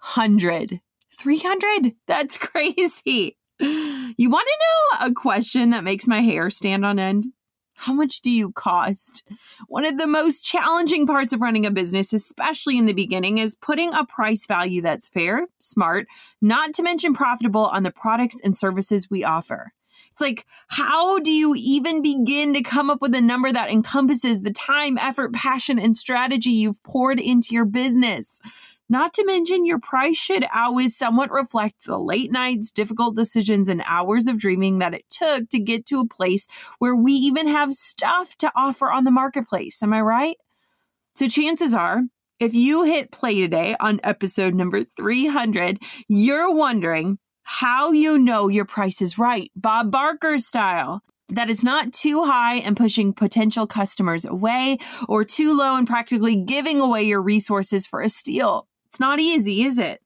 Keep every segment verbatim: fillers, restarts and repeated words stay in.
hundred. three hundred? That's crazy. You want to know a question that makes my hair stand on end? How much do you cost? One of the most challenging parts of running a business, especially in the beginning, is putting a price value that's fair, smart, not to mention profitable on the products and services we offer. It's like, how do you even begin to come up with a number that encompasses the time, effort, passion, and strategy you've poured into your business? Not to mention, your price should always somewhat reflect the late nights, difficult decisions, and hours of dreaming that it took to get to a place where we even have stuff to offer on the marketplace. Am I right? So chances are, if you hit play today on episode number three hundred, you're wondering how you know your price is right, Bob Barker style. That it's not too high and pushing potential customers away, or too low and practically giving away your resources for a steal. It's not easy, is it?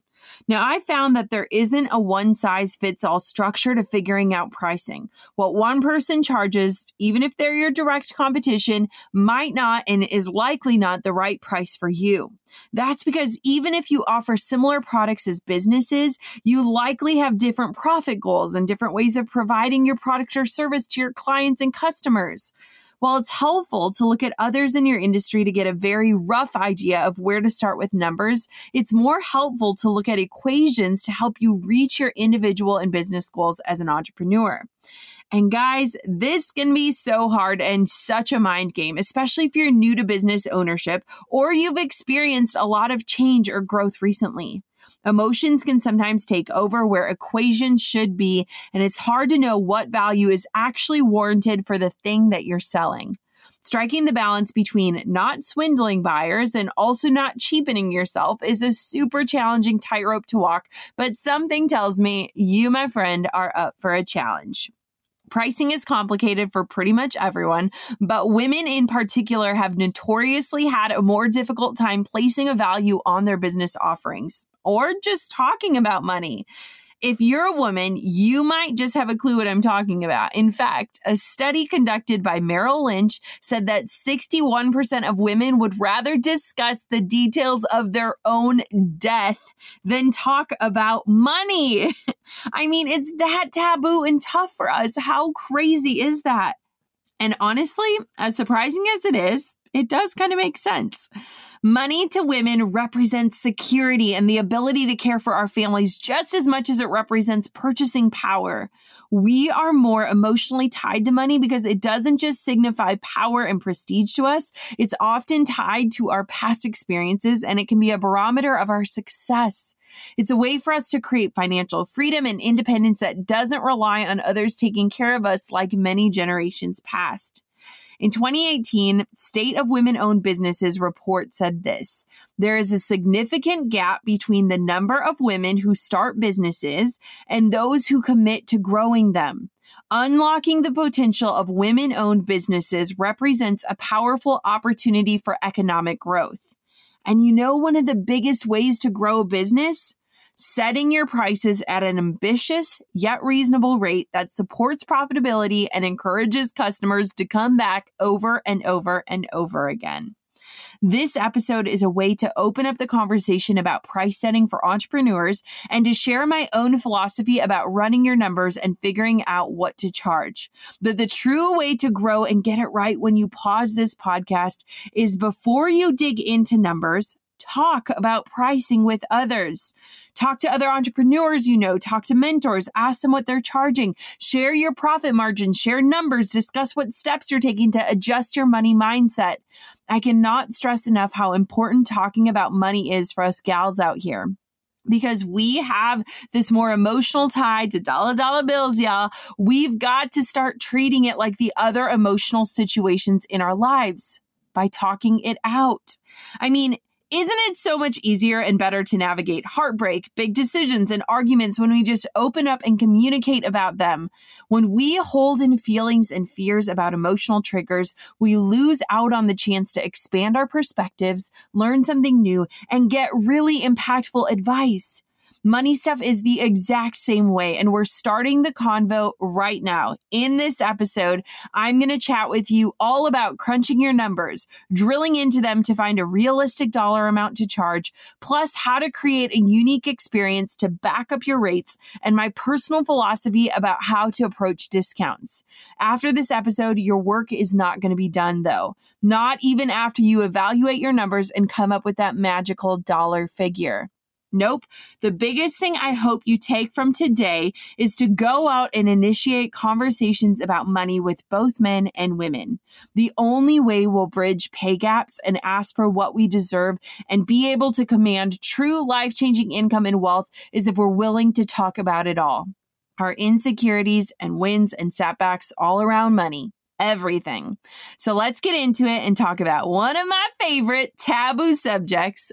Now, I found that there isn't a one-size-fits-all structure to figuring out pricing. What one person charges, even if they're your direct competition, might not and is likely not the right price for you. That's because even if you offer similar products as businesses, you likely have different profit goals and different ways of providing your product or service to your clients and customers. While it's helpful to look at others in your industry to get a very rough idea of where to start with numbers, it's more helpful to look at equations to help you reach your individual and business goals as an entrepreneur. And guys, this can be so hard and such a mind game, especially if you're new to business ownership or you've experienced a lot of change or growth recently. Emotions can sometimes take over where equations should be, and it's hard to know what value is actually warranted for the thing that you're selling. Striking the balance between not swindling buyers and also not cheapening yourself is a super challenging tightrope to walk, but something tells me you, my friend, are up for a challenge. Pricing is complicated for pretty much everyone, but women in particular have notoriously had a more difficult time placing a value on their business offerings or just talking about money. If you're a woman, you might just have a clue what I'm talking about. In fact, a study conducted by Merrill Lynch said that sixty-one percent of women would rather discuss the details of their own death than talk about money. I mean, it's that taboo and tough for us. How crazy is that? And honestly, as surprising as it is, it does kind of make sense. Money to women represents security and the ability to care for our families just as much as it represents purchasing power. We are more emotionally tied to money because it doesn't just signify power and prestige to us. It's often tied to our past experiences, and it can be a barometer of our success. It's a way for us to create financial freedom and independence that doesn't rely on others taking care of us like many generations past. In twenty eighteen, State of Women-Owned Businesses report said this: there is a significant gap between the number of women who start businesses and those who commit to growing them. Unlocking the potential of women-owned businesses represents a powerful opportunity for economic growth. And you know one of the biggest ways to grow a business? setting your prices at an ambitious yet reasonable rate that supports profitability and encourages customers to come back over and over and over again. This episode is a way to open up the conversation about price setting for entrepreneurs and to share my own philosophy about running your numbers and figuring out what to charge. But the true way to grow and get it right when you pause this podcast is before you dig into numbers, talk about pricing with others. Talk to other entrepreneurs you know. Talk to mentors. Ask them what they're charging. Share your profit margin. Share numbers. Discuss what steps you're taking to adjust your money mindset. I cannot stress enough how important talking about money is for us gals out here, because we have this more emotional tie to dollar dollar bills, y'all. We've got to start treating it like the other emotional situations in our lives by talking it out. I mean, isn't it so much easier and better to navigate heartbreak, big decisions, and arguments when we just open up and communicate about them? When we hold in feelings and fears about emotional triggers, we lose out on the chance to expand our perspectives, learn something new, and get really impactful advice. Money stuff is the exact same way, and we're starting the convo right now. In this episode, I'm going to chat with you all about crunching your numbers, drilling into them to find a realistic dollar amount to charge, plus how to create a unique experience to back up your rates, and my personal philosophy about how to approach discounts. After this episode, your work is not going to be done, though. Not even after you evaluate your numbers and come up with that magical dollar figure. Nope. The biggest thing I hope you take from today is to go out and initiate conversations about money with both men and women. The only way we'll bridge pay gaps and ask for what we deserve and be able to command true life-changing income and wealth is if we're willing to talk about it all. Our insecurities and wins and setbacks all around money. Everything. So let's get into it and talk about one of my favorite taboo subjects,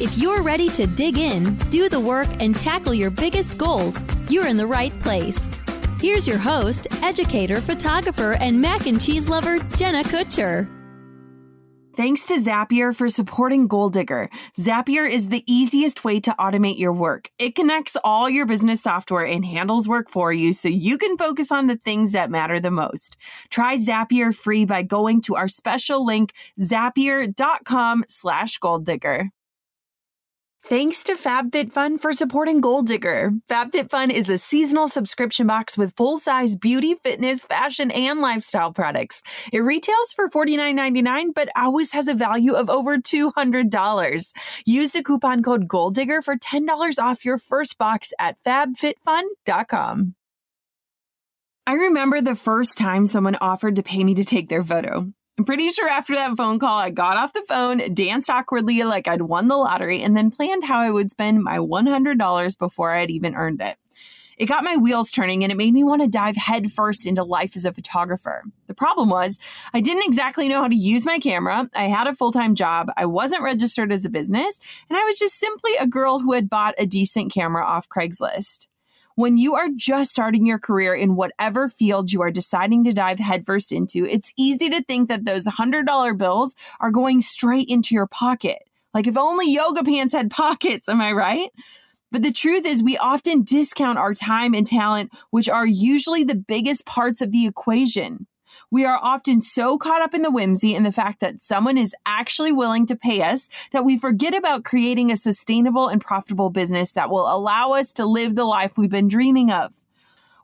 If you're ready to dig in, do the work, and tackle your biggest goals, you're in the right place. Here's your host, educator, photographer, and mac and cheese lover, Jenna Kutcher. Thanks to Zapier for supporting Goal Digger. Zapier is the easiest way to automate your work. It connects all your business software and handles work for you so you can focus on the things that matter the most. Try Zapier free by going to our special link, zapier.com slash golddigger. Thanks to FabFitFun for supporting Goal Digger. FabFitFun is a seasonal subscription box with full-size beauty, fitness, fashion, and lifestyle products. It retails for forty-nine ninety-nine, but always has a value of over two hundred dollars. Use the coupon code Goal Digger for ten dollars off your first box at fab fit fun dot com. I remember the first time someone offered to pay me to take their photo. I'm pretty sure after that phone call, I got off the phone, danced awkwardly like I'd won the lottery, and then planned how I would spend my one hundred dollars before I had even earned it. It got my wheels turning, and it made me want to dive headfirst into life as a photographer. The problem was, I didn't exactly know how to use my camera, I had a full-time job, I wasn't registered as a business, and I was just simply a girl who had bought a decent camera off Craigslist. When you are just starting your career in whatever field you are deciding to dive headfirst into, it's easy to think that those one hundred dollars bills are going straight into your pocket. Like if only yoga pants had pockets, am I right? But the truth is we often discount our time and talent, which are usually the biggest parts of the equation. We are often so caught up in the whimsy and the fact that someone is actually willing to pay us that we forget about creating a sustainable and profitable business that will allow us to live the life we've been dreaming of.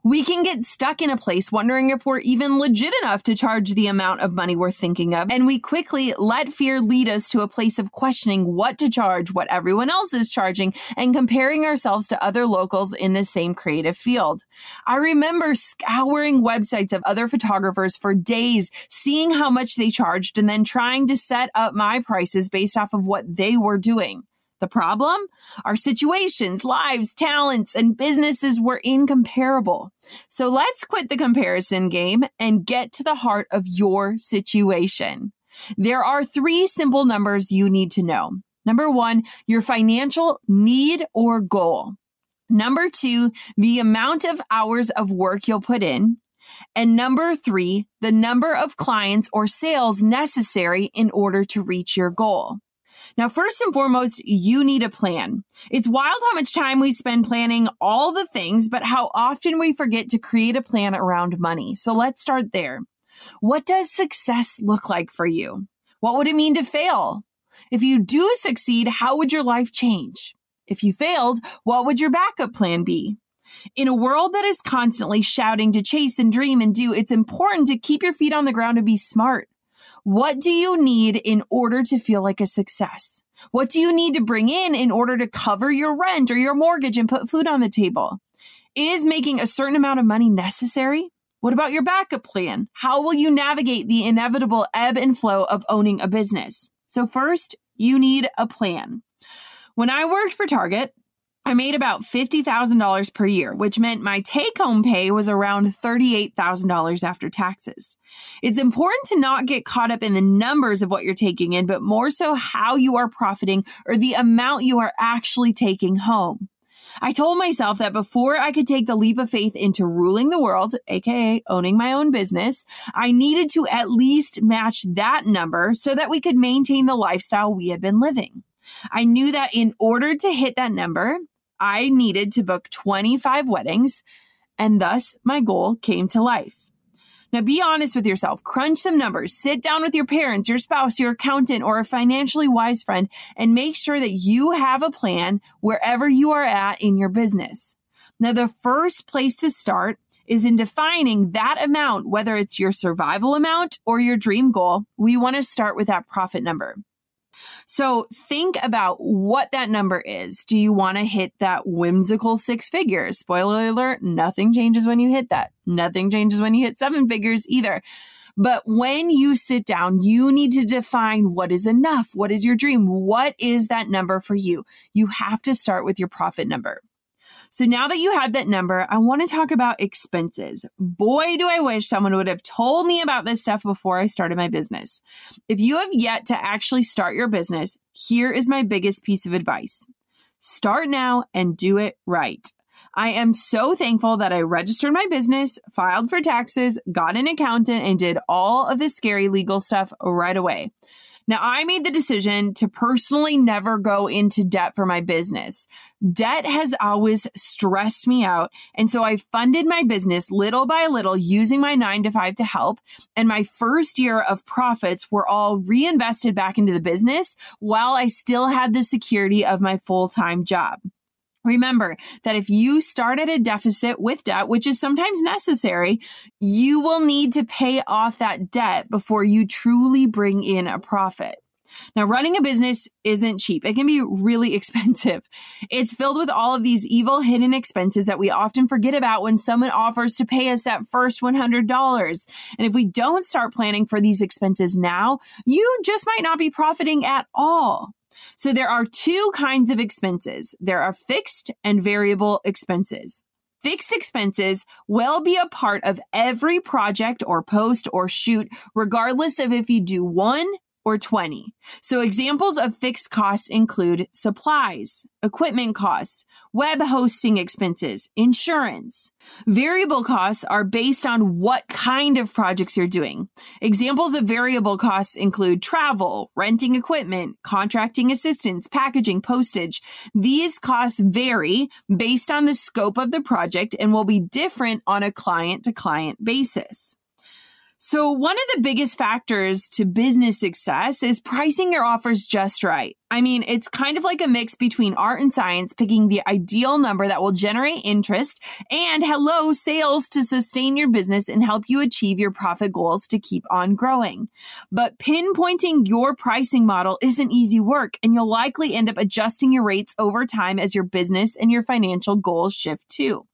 We can get stuck in a place wondering if we're even legit enough to charge the amount of money we're thinking of, and we quickly let fear lead us to a place of questioning what to charge, what everyone else is charging, and comparing ourselves to other locals in the same creative field. I remember scouring websites of other photographers for days, seeing how much they charged, and then trying to set up my prices based off of what they were doing. The problem? Our situations, lives, talents, and businesses were incomparable. So let's quit the comparison game and get to the heart of your situation. There are three simple numbers you need to know. Number one, your financial need or goal. Number two, the amount of hours of work you'll put in. And number three, the number of clients or sales necessary in order to reach your goal. Now, first and foremost, you need a plan. It's wild how much time we spend planning all the things, but how often we forget to create a plan around money. So let's start there. What does success look like for you? What would it mean to fail? If you do succeed, how would your life change? If you failed, what would your backup plan be? In a world that is constantly shouting to chase and dream and do, it's important to keep your feet on the ground and be smart. What do you need in order to feel like a success? What do you need to bring in in order to cover your rent or your mortgage and put food on the table? Is making a certain amount of money necessary? What about your backup plan? How will you navigate the inevitable ebb and flow of owning a business? So first, you need a plan. When I worked for Target, I made about fifty thousand dollars per year, which meant my take-home pay was around thirty-eight thousand dollars after taxes. It's important to not get caught up in the numbers of what you're taking in, but more so how you are profiting or the amount you are actually taking home. I told myself that before I could take the leap of faith into ruling the world, aka owning my own business, I needed to at least match that number so that we could maintain the lifestyle we had been living. I knew that in order to hit that number, I needed to book twenty-five weddings, and thus my goal came to life. Now, be honest with yourself. Crunch some numbers. Sit down with your parents, your spouse, your accountant, or a financially wise friend, and make sure that you have a plan wherever you are at in your business. Now, the first place to start is in defining that amount, whether it's your survival amount or your dream goal. We want to start with that profit number. So think about what that number is. Do you want to hit that whimsical six figures? Spoiler alert, nothing changes when you hit that. Nothing changes when you hit seven figures either. But when you sit down, you need to define what is enough. What is your dream? What is that number for you? You have to start with your profit number. So now that you have that number, I want to talk about expenses. Boy, do I wish someone would have told me about this stuff before I started my business. If you have yet to actually start your business, here is my biggest piece of advice. Start now and do it right. I am so thankful that I registered my business, filed for taxes, got an accountant, and did all of the scary legal stuff right away. Now, I made the decision to personally never go into debt for my business. Debt has always stressed me out, and so I funded my business little by little using my nine to five to help, and my first year of profits were all reinvested back into the business while I still had the security of my full-time job. Remember that if you start at a deficit with debt, which is sometimes necessary, you will need to pay off that debt before you truly bring in a profit. Now, running a business isn't cheap. It can be really expensive. It's filled with all of these evil hidden expenses that we often forget about when someone offers to pay us that first one hundred dollars. And if we don't start planning for these expenses now, you just might not be profiting at all. So there are two kinds of expenses. There are fixed and variable expenses. Fixed expenses will be a part of every project or post or shoot, regardless of if you do one or twenty. So examples of fixed costs include supplies, equipment costs, web hosting expenses, insurance. Variable costs are based on what kind of projects you're doing. Examples of variable costs include travel, renting equipment, contracting assistance, packaging, postage. These costs vary based on the scope of the project and will be different on a client-to-client basis. So one of the biggest factors to business success is pricing your offers just right. I mean, it's kind of like a mix between art and science, picking the ideal number that will generate interest and, hello, sales to sustain your business and help you achieve your profit goals to keep on growing. But pinpointing your pricing model isn't easy work, and you'll likely end up adjusting your rates over time as your business and your financial goals shift too.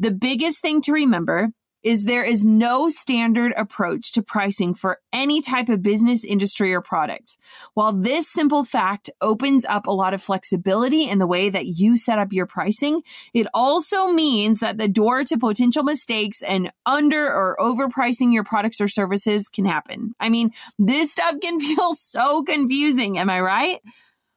The biggest thing to remember is there is no standard approach to pricing for any type of business, industry, or product. While this simple fact opens up a lot of flexibility in the way that you set up your pricing, it also means that the door to potential mistakes and under or overpricing your products or services can happen. I mean, this stuff can feel so confusing, am I right?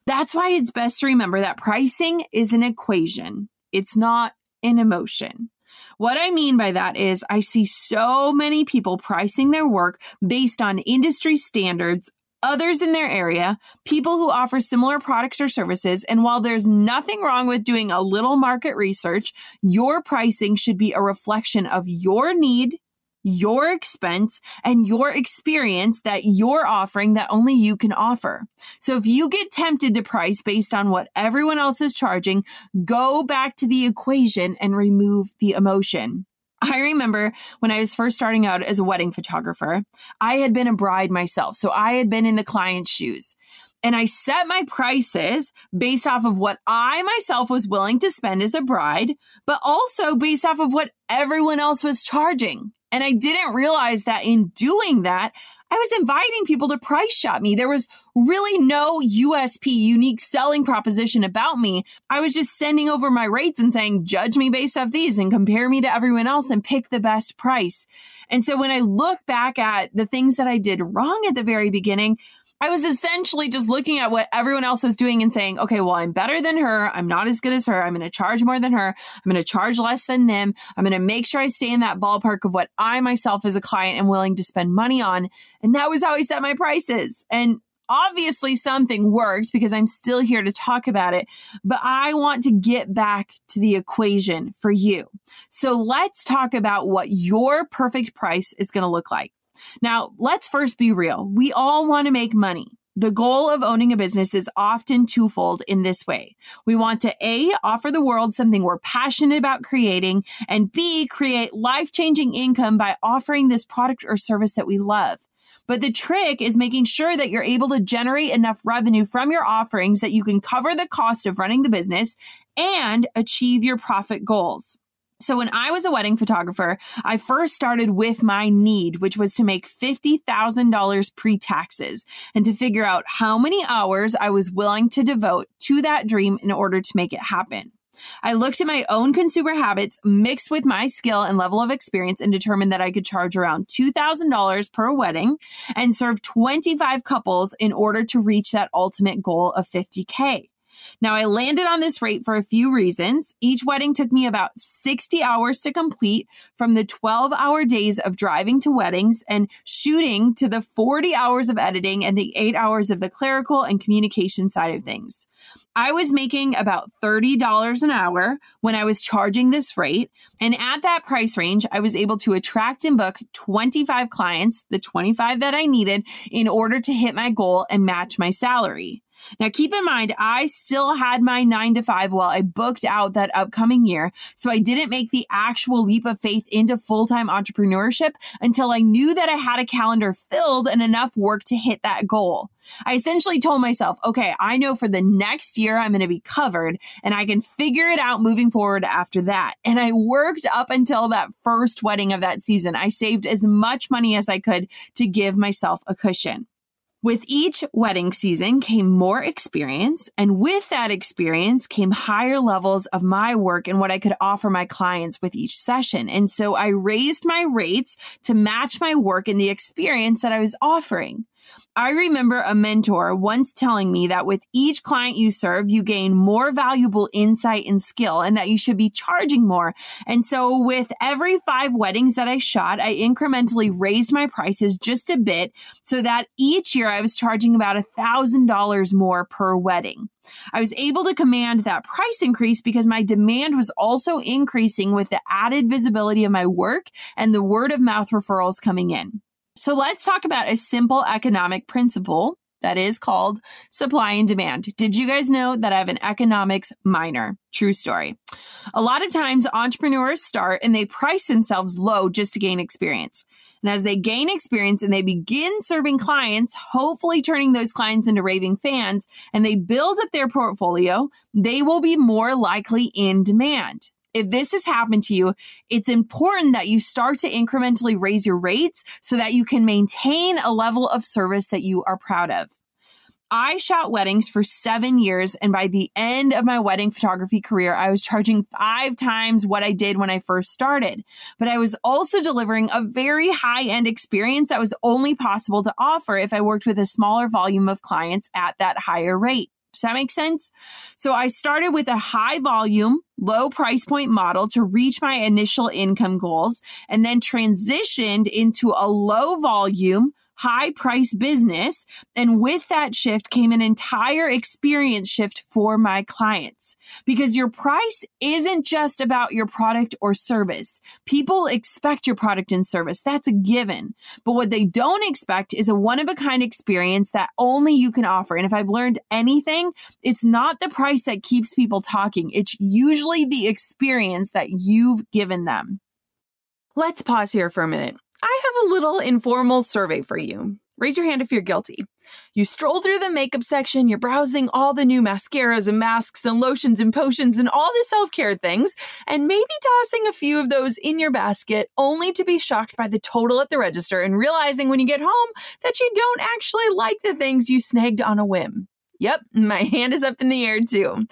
That's why it's best to remember that pricing is an equation. It's not an emotion. What I mean by that is I see so many people pricing their work based on industry standards, others in their area, people who offer similar products or services. And while there's nothing wrong with doing a little market research, your pricing should be a reflection of your need, your expense, and your experience that you're offering that only you can offer. So if you get tempted to price based on what everyone else is charging, go back to the equation and remove the emotion. I remember when I was first starting out as a wedding photographer, I had been a bride myself, so I had been in the client's shoes. And I set my prices based off of what I myself was willing to spend as a bride, but also based off of what everyone else was charging. And I didn't realize that in doing that, I was inviting people to price shop me. There was really no U S P, unique selling proposition about me. I was just sending over my rates and saying, judge me based off these and compare me to everyone else and pick the best price. And so when I look back at the things that I did wrong at the very beginning, I was essentially just looking at what everyone else was doing and saying, okay, well, I'm better than her. I'm not as good as her. I'm going to charge more than her. I'm going to charge less than them. I'm going to make sure I stay in that ballpark of what I myself as a client am willing to spend money on. And that was how I set my prices. And obviously something worked because I'm still here to talk about it, but I want to get back to the equation for you. So let's talk about what your perfect price is going to look like. Now, let's first be real. We all want to make money. The goal of owning a business is often twofold in this way. We want to A, offer the world something we're passionate about creating, and B, create life-changing income by offering this product or service that we love. But the trick is making sure that you're able to generate enough revenue from your offerings that you can cover the cost of running the business and achieve your profit goals. So when I was a wedding photographer, I first started with my need, which was to make fifty thousand dollars pre-taxes and to figure out how many hours I was willing to devote to that dream in order to make it happen. I looked at my own consumer habits mixed with my skill and level of experience and determined that I could charge around two thousand dollars per wedding and serve twenty-five couples in order to reach that ultimate goal of fifty thousand. Now, I landed on this rate for a few reasons. Each wedding took me about sixty hours to complete, from the twelve-hour days of driving to weddings and shooting to the forty hours of editing and the eight hours of the clerical and communication side of things. I was making about thirty dollars an hour when I was charging this rate. And at that price range, I was able to attract and book twenty-five clients, the twenty-five that I needed in order to hit my goal and match my salary. Now, keep in mind, I still had my nine to five while I booked out that upcoming year. So I didn't make the actual leap of faith into full-time entrepreneurship until I knew that I had a calendar filled and enough work to hit that goal. I essentially told myself, okay, I know for the next year I'm going to be covered and I can figure it out moving forward after that. And I worked up until that first wedding of that season. I saved as much money as I could to give myself a cushion. With each wedding season came more experience, and with that experience came higher levels of my work and what I could offer my clients with each session. And so I raised my rates to match my work and the experience that I was offering. I remember a mentor once telling me that with each client you serve, you gain more valuable insight and skill and that you should be charging more. And so with every five weddings that I shot, I incrementally raised my prices just a bit so that each year I was charging about one thousand dollars more per wedding. I was able to command that price increase because my demand was also increasing with the added visibility of my work and the word of mouth referrals coming in. So let's talk about a simple economic principle that is called supply and demand. Did you guys know that I have an economics minor? True story. A lot of times entrepreneurs start and they price themselves low just to gain experience. And as they gain experience and they begin serving clients, hopefully turning those clients into raving fans, and they build up their portfolio, they will be more likely in demand. If this has happened to you, it's important that you start to incrementally raise your rates so that you can maintain a level of service that you are proud of. I shot weddings for seven years, and by the end of my wedding photography career, I was charging five times what I did when I first started. But I was also delivering a very high-end experience that was only possible to offer if I worked with a smaller volume of clients at that higher rate. Does that make sense? So I started with a high volume, low price point model to reach my initial income goals, and then transitioned into a low volume, high price business. And with that shift came an entire experience shift for my clients, because your price isn't just about your product or service. People expect your product and service. That's a given. But what they don't expect is a one-of-a-kind experience that only you can offer. And if I've learned anything, it's not the price that keeps people talking. It's usually the experience that you've given them. Let's pause here for a minute. I have a little informal survey for you. Raise your hand if you're guilty. You stroll through the makeup section, you're browsing all the new mascaras and masks and lotions and potions and all the self-care things, and maybe tossing a few of those in your basket only to be shocked by the total at the register and realizing when you get home that you don't actually like the things you snagged on a whim. Yep, my hand is up in the air too.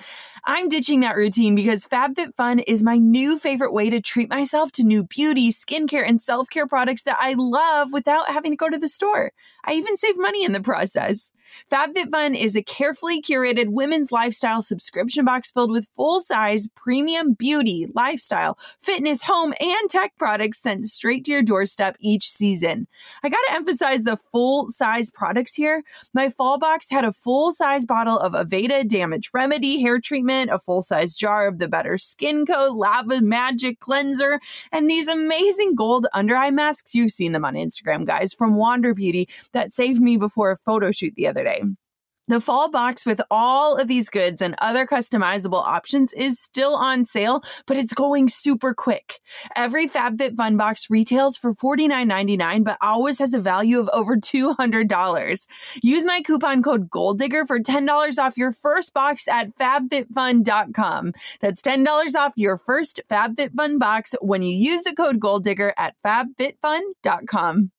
I'm ditching that routine because FabFitFun is my new favorite way to treat myself to new beauty, skincare, and self-care products that I love without having to go to the store. I even save money in the process. FabFitFun is a carefully curated women's lifestyle subscription box filled with full-size premium beauty, lifestyle, fitness, home, and tech products sent straight to your doorstep each season. I gotta emphasize the full-size products here. My fall box had a full-size bottle of Aveda Damage Remedy hair treatment, a full-size jar of The Better Skin Co. Lava Magic Cleanser, and these amazing gold under-eye masks. You've seen them on Instagram, guys, from Wander Beauty that saved me before a photo shoot the other day. The fall box with all of these goods and other customizable options is still on sale, but it's going super quick. Every FabFitFun box retails for forty-nine ninety-nine, but always has a value of over two hundred dollars. Use my coupon code GOLDDIGGER for ten dollars off your first box at fab fit fun dot com. That's ten dollars off your first FabFitFun box when you use the code GOLDDIGGER at fab fit fun dot com.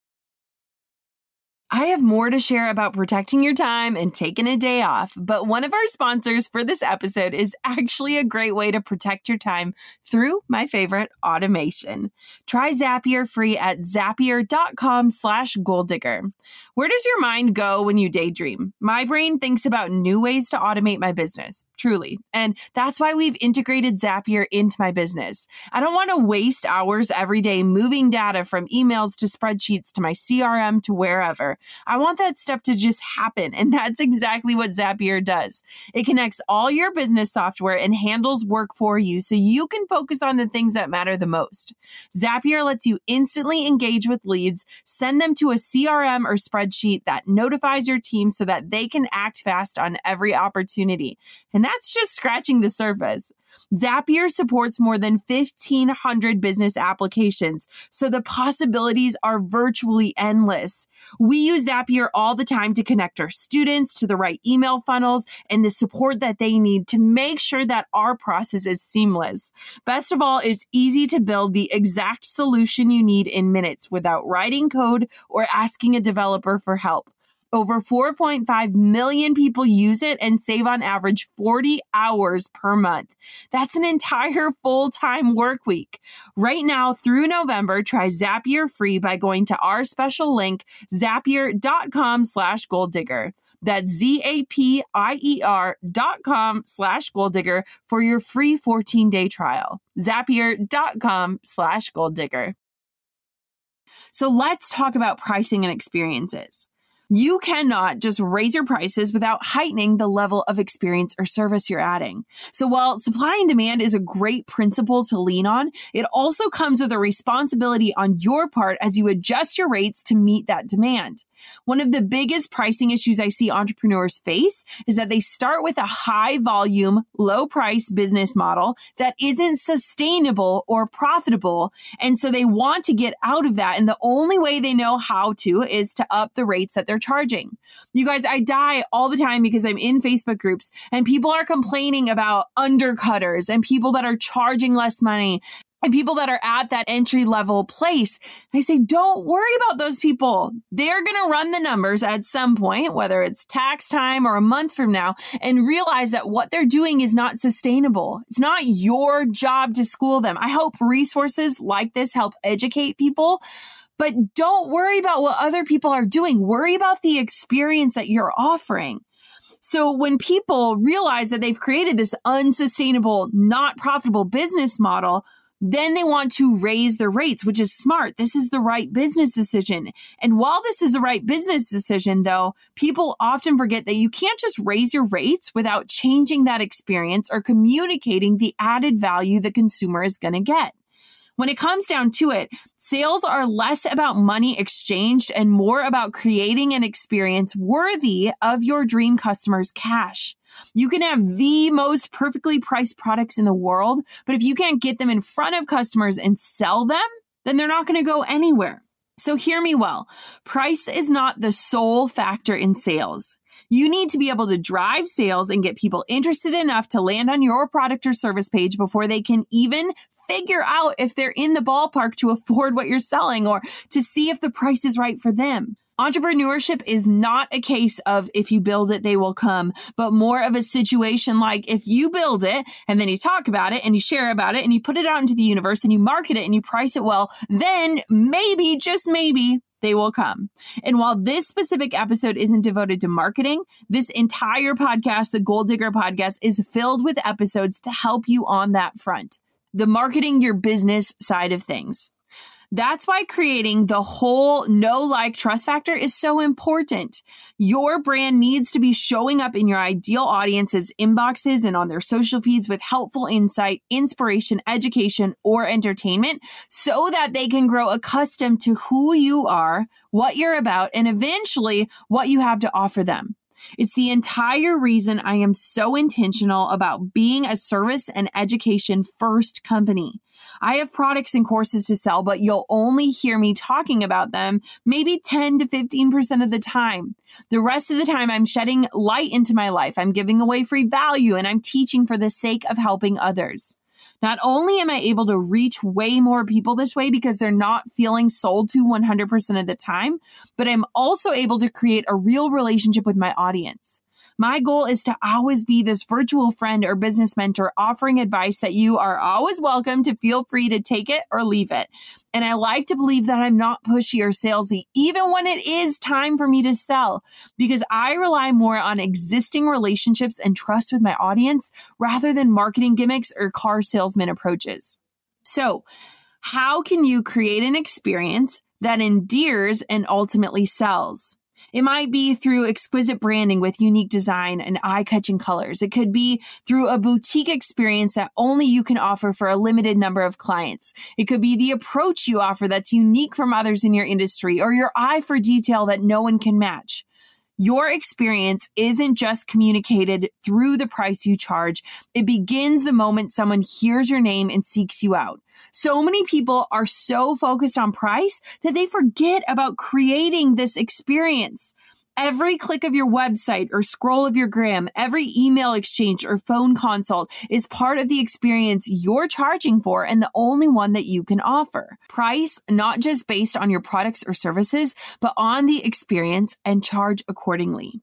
I have more to share about protecting your time and taking a day off, but one of our sponsors for this episode is actually a great way to protect your time through my favorite automation. Try Zapier free at zapier.com slash golddigger. Where does your mind go when you daydream? My brain thinks about new ways to automate my business, truly. And that's why we've integrated Zapier into my business. I don't want to waste hours every day moving data from emails to spreadsheets to my C R M to wherever. I want that step to just happen, and that's exactly what Zapier does. It connects all your business software and handles work for you so you can focus on the things that matter the most. Zapier lets you instantly engage with leads, send them to a C R M or spreadsheet that notifies your team so that they can act fast on every opportunity. And that's just scratching the surface. Zapier supports more than fifteen hundred business applications, so the possibilities are virtually endless. We use Zapier all the time to connect our students to the right email funnels and the support that they need to make sure that our process is seamless. Best of all, it's easy to build the exact solution you need in minutes without writing code or asking a developer for help. Over four point five million people use it and save on average forty hours per month. That's an entire full-time work week. Right now through November, try Zapier free by going to our special link, zapier.com slash golddigger. That's Z-A-P-I-E-R dot com slash golddigger for your free fourteen-day trial. Zapier.com slash golddigger. So let's talk about pricing and experiences. You cannot just raise your prices without heightening the level of experience or service you're adding. So while supply and demand is a great principle to lean on, it also comes with a responsibility on your part as you adjust your rates to meet that demand. One of the biggest pricing issues I see entrepreneurs face is that they start with a high volume, low price business model that isn't sustainable or profitable. And so they want to get out of that. And the only way they know how to is to up the rates that they're charging. You guys, I die all the time because I'm in Facebook groups and people are complaining about undercutters and people that are charging less money and people that are at that entry level place. And I say, don't worry about those people. They're going to run the numbers at some point, whether it's tax time or a month from now, and realize that what they're doing is not sustainable. It's not your job to school them. I hope resources like this help educate people, but don't worry about what other people are doing. Worry about the experience that you're offering. So when people realize that they've created this unsustainable, not profitable business model, then they want to raise their rates, which is smart. This is the right business decision. And while this is the right business decision, though, people often forget that you can't just raise your rates without changing that experience or communicating the added value the consumer is going to get. When it comes down to it, sales are less about money exchanged and more about creating an experience worthy of your dream customer's cash. You can have the most perfectly priced products in the world, but if you can't get them in front of customers and sell them, then they're not going to go anywhere. So hear me well. Price is not the sole factor in sales. You need to be able to drive sales and get people interested enough to land on your product or service page before they can even figure out if they're in the ballpark to afford what you're selling or to see if the price is right for them. Entrepreneurship is not a case of if you build it, they will come, but more of a situation like if you build it and then you talk about it and you share about it and you put it out into the universe and you market it and you price it well, then maybe, just maybe, they will come. And while this specific episode isn't devoted to marketing, this entire podcast, the Goal Digger Podcast, is filled with episodes to help you on that front, the marketing your business side of things. That's why creating the whole know, like, trust factor is so important. Your brand needs to be showing up in your ideal audience's inboxes and on their social feeds with helpful insight, inspiration, education, or entertainment so that they can grow accustomed to who you are, what you're about, and eventually what you have to offer them. It's the entire reason I am so intentional about being a service and education first company. I have products and courses to sell, but you'll only hear me talking about them maybe ten to fifteen percent of the time. The rest of the time, I'm shedding light into my life. I'm giving away free value and I'm teaching for the sake of helping others. Not only am I able to reach way more people this way because they're not feeling sold to one hundred percent of the time, but I'm also able to create a real relationship with my audience. My goal is to always be this virtual friend or business mentor offering advice that you are always welcome to feel free to take it or leave it. And I like to believe that I'm not pushy or salesy, even when it is time for me to sell, because I rely more on existing relationships and trust with my audience rather than marketing gimmicks or car salesman approaches. So, how can you create an experience that endears and ultimately sells? It might be through exquisite branding with unique design and eye-catching colors. It could be through a boutique experience that only you can offer for a limited number of clients. It could be the approach you offer that's unique from others in your industry or your eye for detail that no one can match. Your experience isn't just communicated through the price you charge. It begins the moment someone hears your name and seeks you out. So many people are so focused on price that they forget about creating this experience. Every click of your website or scroll of your gram, every email exchange or phone consult is part of the experience you're charging for and the only one that you can offer. Price, not just based on your products or services, but on the experience, and charge accordingly.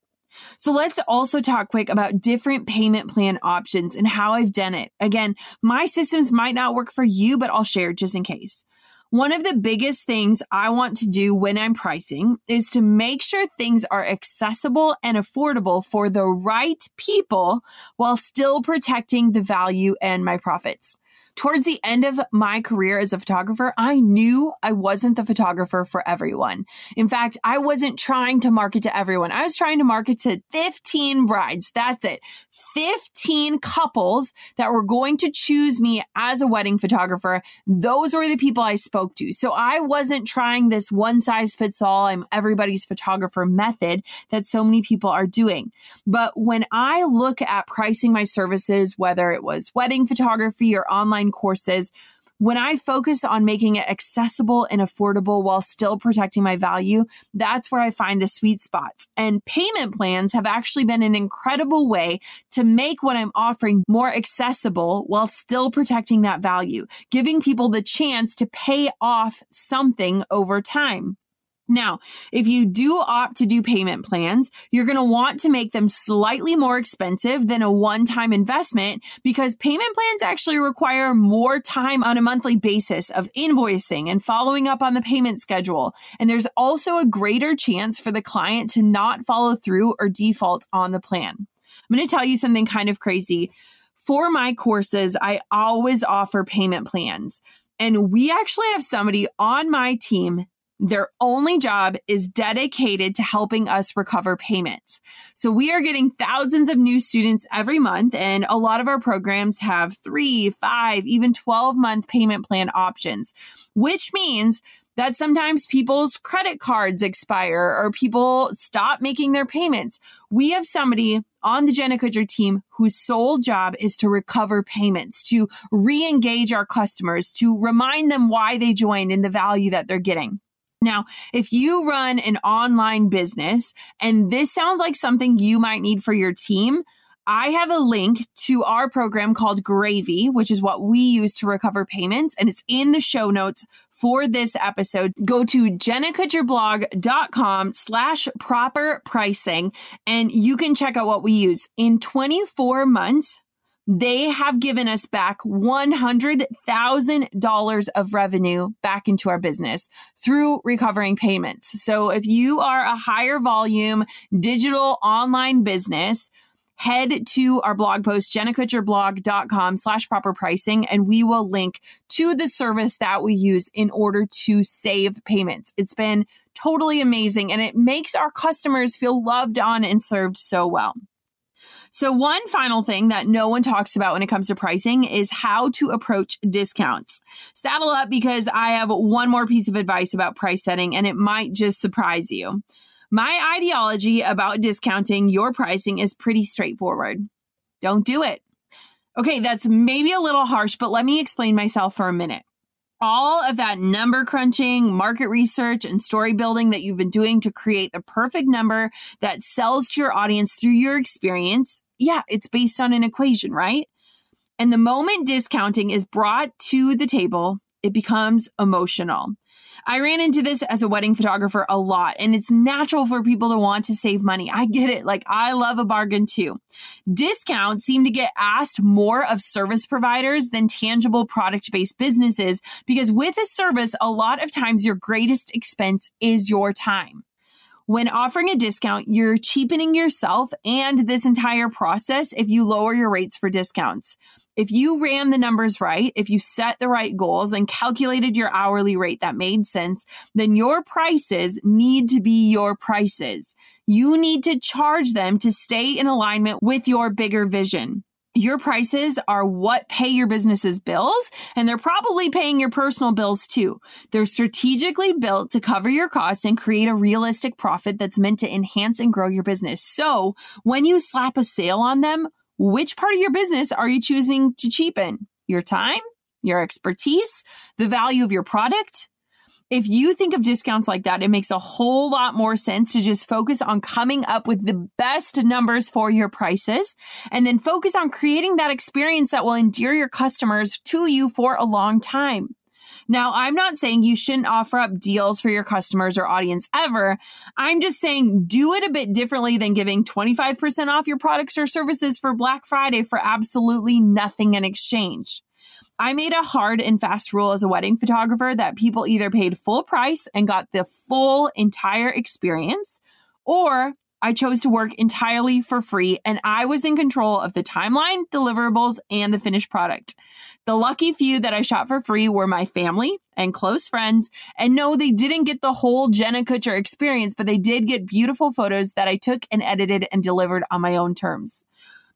So let's also talk quick about different payment plan options and how I've done it. Again, my systems might not work for you, but I'll share just in case. One of the biggest things I want to do when I'm pricing is to make sure things are accessible and affordable for the right people while still protecting the value and my profits. Towards the end of my career as a photographer, I knew I wasn't the photographer for everyone. In fact, I wasn't trying to market to everyone. I was trying to market to fifteen brides. That's it. fifteen couples that were going to choose me as a wedding photographer. Those were the people I spoke to. So I wasn't trying this one size fits all, I'm everybody's photographer method that so many people are doing. But when I look at pricing my services, whether it was wedding photography or online courses, when I focus on making it accessible and affordable while still protecting my value, that's where I find the sweet spots. And payment plans have actually been an incredible way to make what I'm offering more accessible while still protecting that value, giving people the chance to pay off something over time. Now, if you do opt to do payment plans, you're going to want to make them slightly more expensive than a one-time investment because payment plans actually require more time on a monthly basis of invoicing and following up on the payment schedule. And there's also a greater chance for the client to not follow through or default on the plan. I'm going to tell you something kind of crazy. For my courses, I always offer payment plans. And we actually have somebody on my team. Their only job is dedicated to helping us recover payments. So we are getting thousands of new students every month, and a lot of our programs have three, five, even twelve-month payment plan options, which means that sometimes people's credit cards expire or people stop making their payments. We have somebody on the Jenna Kutcher team whose sole job is to recover payments, to re-engage our customers, to remind them why they joined and the value that they're getting. Now, if you run an online business and this sounds like something you might need for your team, I have a link to our program called Gravy, which is what we use to recover payments, and it's in the show notes for this episode. Go to jennakutcherblog.com slash proper pricing, and you can check out what we use. In twenty-four months, they have given us back one hundred thousand dollars of revenue back into our business through recovering payments. So if you are a higher volume digital online business, head to our blog post, jennakutcherblog.com slash proper pricing, and we will link to the service that we use in order to save payments. It's been totally amazing, and it makes our customers feel loved on and served so well. So one final thing that no one talks about when it comes to pricing is how to approach discounts. Saddle up because I have one more piece of advice about price setting, and it might just surprise you. My ideology about discounting your pricing is pretty straightforward. Don't do it. Okay, that's maybe a little harsh, but let me explain myself for a minute. All of that number crunching, market research, and story building that you've been doing to create the perfect number that sells to your audience through your experience, yeah, it's based on an equation, right? And the moment discounting is brought to the table, it becomes emotional. I ran into this as a wedding photographer a lot, and it's natural for people to want to save money. I get it. Like, I love a bargain too. Discounts seem to get asked more of service providers than tangible product-based businesses because with a service, a lot of times your greatest expense is your time. When offering a discount, you're cheapening yourself and this entire process if you lower your rates for discounts. If you ran the numbers right, if you set the right goals and calculated your hourly rate that made sense, then your prices need to be your prices. You need to charge them to stay in alignment with your bigger vision. Your prices are what pay your business's bills, and they're probably paying your personal bills too. They're strategically built to cover your costs and create a realistic profit that's meant to enhance and grow your business. So when you slap a sale on them, which part of your business are you choosing to cheapen? Your time, your expertise, the value of your product? If you think of discounts like that, it makes a whole lot more sense to just focus on coming up with the best numbers for your prices and then focus on creating that experience that will endear your customers to you for a long time. Now, I'm not saying you shouldn't offer up deals for your customers or audience ever. I'm just saying do it a bit differently than giving twenty-five percent off your products or services for Black Friday for absolutely nothing in exchange. I made a hard and fast rule as a wedding photographer that people either paid full price and got the full entire experience, or I chose to work entirely for free, and I was in control of the timeline, deliverables, and the finished product. The lucky few that I shot for free were my family and close friends. And no, they didn't get the whole Jenna Kutcher experience, but they did get beautiful photos that I took and edited and delivered on my own terms.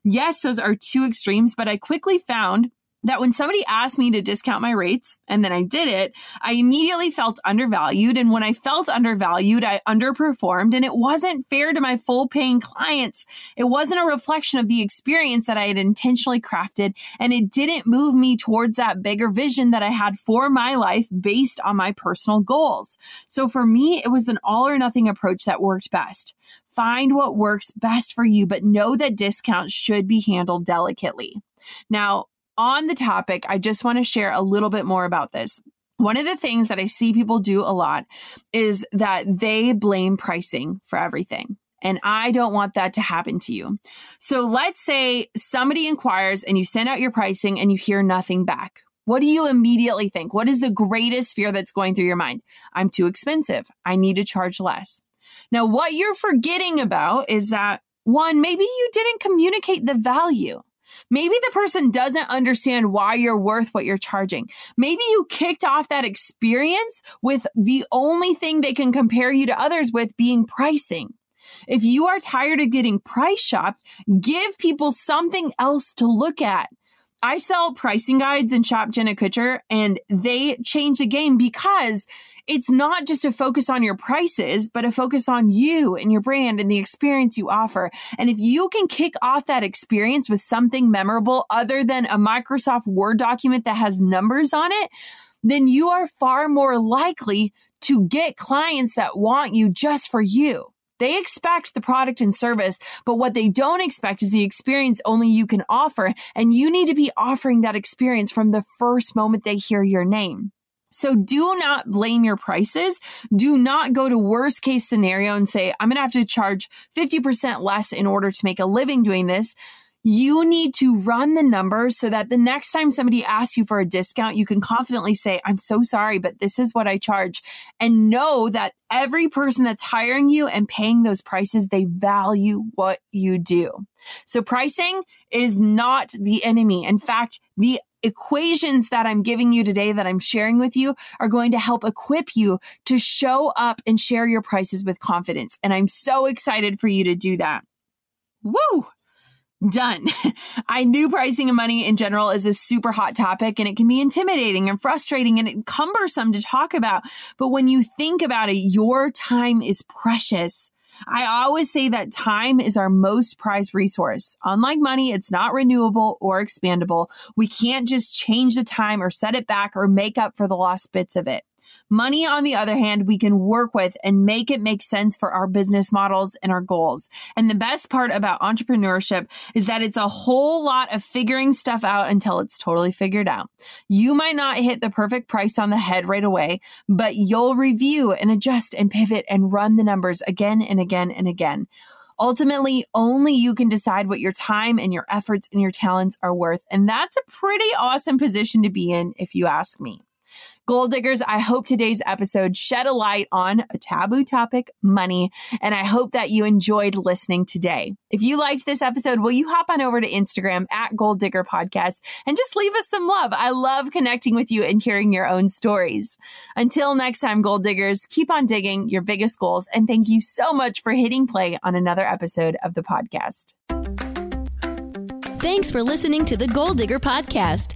Yes, those are two extremes, but I quickly found that when somebody asked me to discount my rates, and then I did it, I immediately felt undervalued. And when I felt undervalued, I underperformed, and it wasn't fair to my full paying clients. It wasn't a reflection of the experience that I had intentionally crafted, and it didn't move me towards that bigger vision that I had for my life based on my personal goals. So for me, it was an all or nothing approach that worked best. Find what works best for you, but know that discounts should be handled delicately. Now, on the topic, I just want to share a little bit more about this. One of the things that I see people do a lot is that they blame pricing for everything. And I don't want that to happen to you. So let's say somebody inquires and you send out your pricing and you hear nothing back. What do you immediately think? What is the greatest fear that's going through your mind? I'm too expensive. I need to charge less. Now, what you're forgetting about is that, one, maybe you didn't communicate the value. Maybe the person doesn't understand why you're worth what you're charging. Maybe you kicked off that experience with the only thing they can compare you to others with being pricing. If you are tired of getting price shopped, give people something else to look at. I sell pricing guides in Shop Jenna Kutcher, and they change the game because it's not just a focus on your prices, but a focus on you and your brand and the experience you offer. And if you can kick off that experience with something memorable other than a Microsoft Word document that has numbers on it, then you are far more likely to get clients that want you just for you. They expect the product and service, but what they don't expect is the experience only you can offer. And you need to be offering that experience from the first moment they hear your name. So do not blame your prices. Do not go to worst case scenario and say, I'm going to have to charge fifty percent less in order to make a living doing this. You need to run the numbers so that the next time somebody asks you for a discount, you can confidently say, I'm so sorry, but this is what I charge. And know that every person that's hiring you and paying those prices, they value what you do. So pricing is not the enemy. In fact, the equations that I'm giving you today that I'm sharing with you are going to help equip you to show up and share your prices with confidence. And I'm so excited for you to do that. Woo! Done. I knew pricing and money in general is a super hot topic, and it can be intimidating and frustrating and cumbersome to talk about. But when you think about it, your time is precious. I always say that time is our most prized resource. Unlike money, it's not renewable or expandable. We can't just change the time or set it back or make up for the lost bits of it. Money, on the other hand, we can work with and make it make sense for our business models and our goals. And the best part about entrepreneurship is that it's a whole lot of figuring stuff out until it's totally figured out. You might not hit the perfect price on the head right away, but you'll review and adjust and pivot and run the numbers again and again and again. Ultimately, only you can decide what your time and your efforts and your talents are worth. And that's a pretty awesome position to be in, if you ask me. Goal diggers, I hope today's episode shed a light on a taboo topic, money, and I hope that you enjoyed listening today. If you liked this episode, will you hop on over to Instagram at Goal Digger Podcast and just leave us some love? I love connecting with you and hearing your own stories. Until next time, goal diggers, keep on digging your biggest goals, and thank you so much for hitting play on another episode of the podcast. Thanks for listening to the Goal Digger Podcast.